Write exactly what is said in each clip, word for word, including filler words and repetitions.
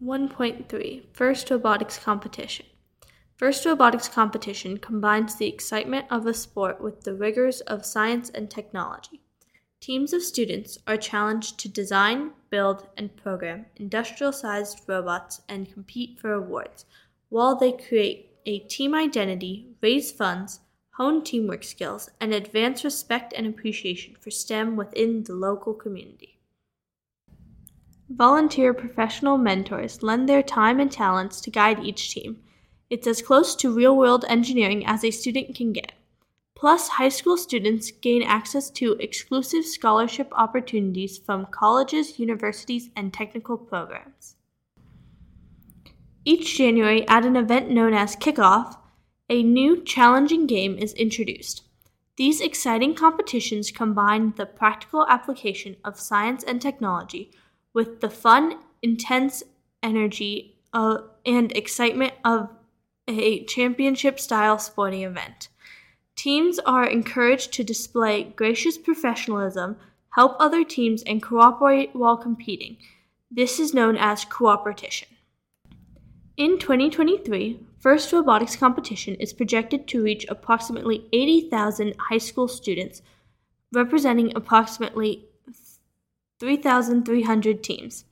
one point three FIRST Robotics Competition. FIRST Robotics Competition combines the excitement of a sport with the rigors of science and technology. Teams of students are challenged to design, build, and program industrial-sized robots and compete for awards, while they create a team identity, raise funds, hone teamwork skills, and advance respect and appreciation for STEM within the local community. Volunteer professional mentors lend their time and talents to guide each team. It's as close to real-world engineering as a student can get. Plus, high school students gain access to exclusive scholarship opportunities from colleges, universities, and technical programs. Each January, at an event known as Kickoff, a new challenging game is introduced. These exciting competitions combine the practical application of science and technology with the fun, intense energy uh, and excitement of a championship-style sporting event. Teams are encouraged to display gracious professionalism, help other teams, and cooperate while competing. This is known as cooperatition. In twenty twenty-three, FIRST Robotics Competition is projected to reach approximately eighty thousand high school students, representing approximately three thousand three hundred teams.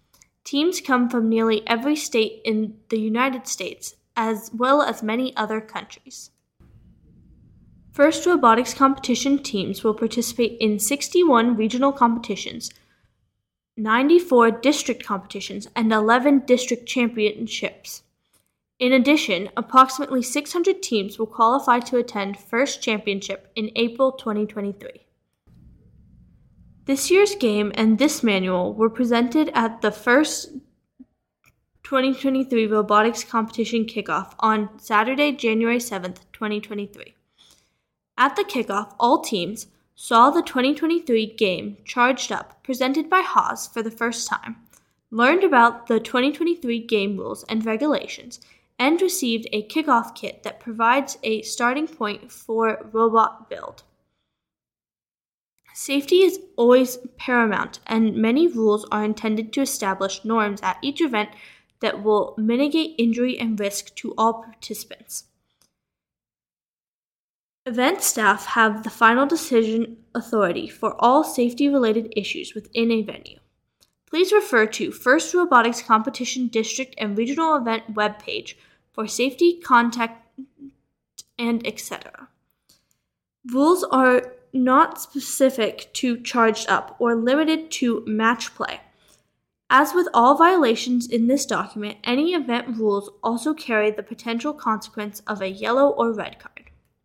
Teams come from nearly every state in the United States, as well as many other countries. FIRST Robotics Competition teams will participate in sixty-one regional competitions, ninety-four district competitions, and eleven district championships. In addition, approximately six hundred teams will qualify to attend FIRST Championship in April twenty twenty-three. This year's game and this manual were presented at the FIRST twenty twenty-three Robotics Competition Kickoff on Saturday, January seventh, twenty twenty-three. At the kickoff, all teams saw the twenty twenty-three game Charged Up, presented by Haas, for the first time, learned about the twenty twenty-three game rules and regulations, and received a kickoff kit that provides a starting point for robot build. Safety is always paramount, and many rules are intended to establish norms at each event that will mitigate injury and risk to all participants. Event staff have the final decision authority for all safety-related issues within a venue. Please refer to FIRST Robotics Competition District and Regional Event webpage for safety, contact, and et cetera. Rules are not specific to Charged Up or limited to match play. As with all violations in this document, any event rules also carry the potential consequence of a yellow or red card.